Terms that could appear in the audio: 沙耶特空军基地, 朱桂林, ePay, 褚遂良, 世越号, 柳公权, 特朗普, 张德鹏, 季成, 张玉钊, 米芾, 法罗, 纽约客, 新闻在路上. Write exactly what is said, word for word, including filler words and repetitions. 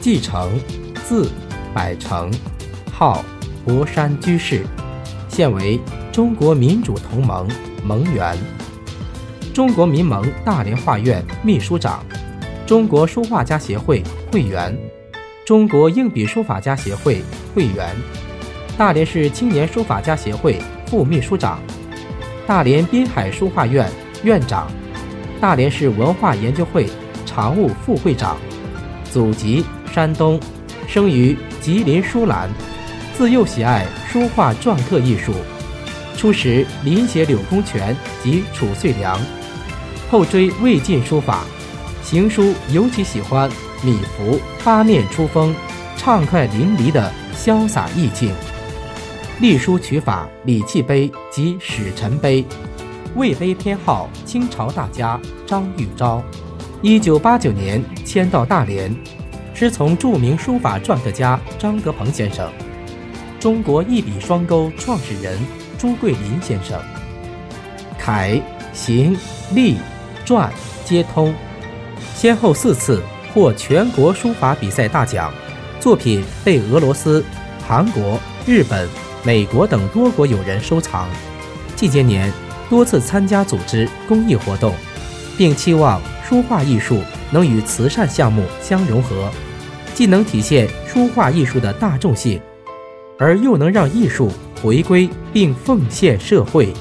季成，字百成，号博山居士，现为中国民主同盟盟员、中国民盟大连画院秘书长、中国书画家协会会员、中国硬笔书法家协会会员、大连市青年书法家协会副秘书长、大连滨海书画院院长、大连市文化研究会常务副会长，祖籍山东，生于吉林舒兰，自幼喜爱书画篆刻艺术，初时临写柳公权及褚遂良，后追魏晋书法，行书尤其喜欢米芾八面出风、畅快淋漓的潇洒意境，隶书取法礼器碑及史臣碑。魏碑偏好清朝大家张玉钊，一九八九年迁到大连，师从著名书法篆刻家张德鹏先生、中国一笔双钩创始人朱桂林先生。楷、行、隶、篆皆通，先后四次获全国书法比赛大奖，作品被俄罗斯、韩国、日本、美国等多国友人收藏。近些年多次参加组织公益活动，并期望书画艺术能与慈善项目相融合，既能体现书画艺术的大众性，而又能让艺术回归并奉献社会。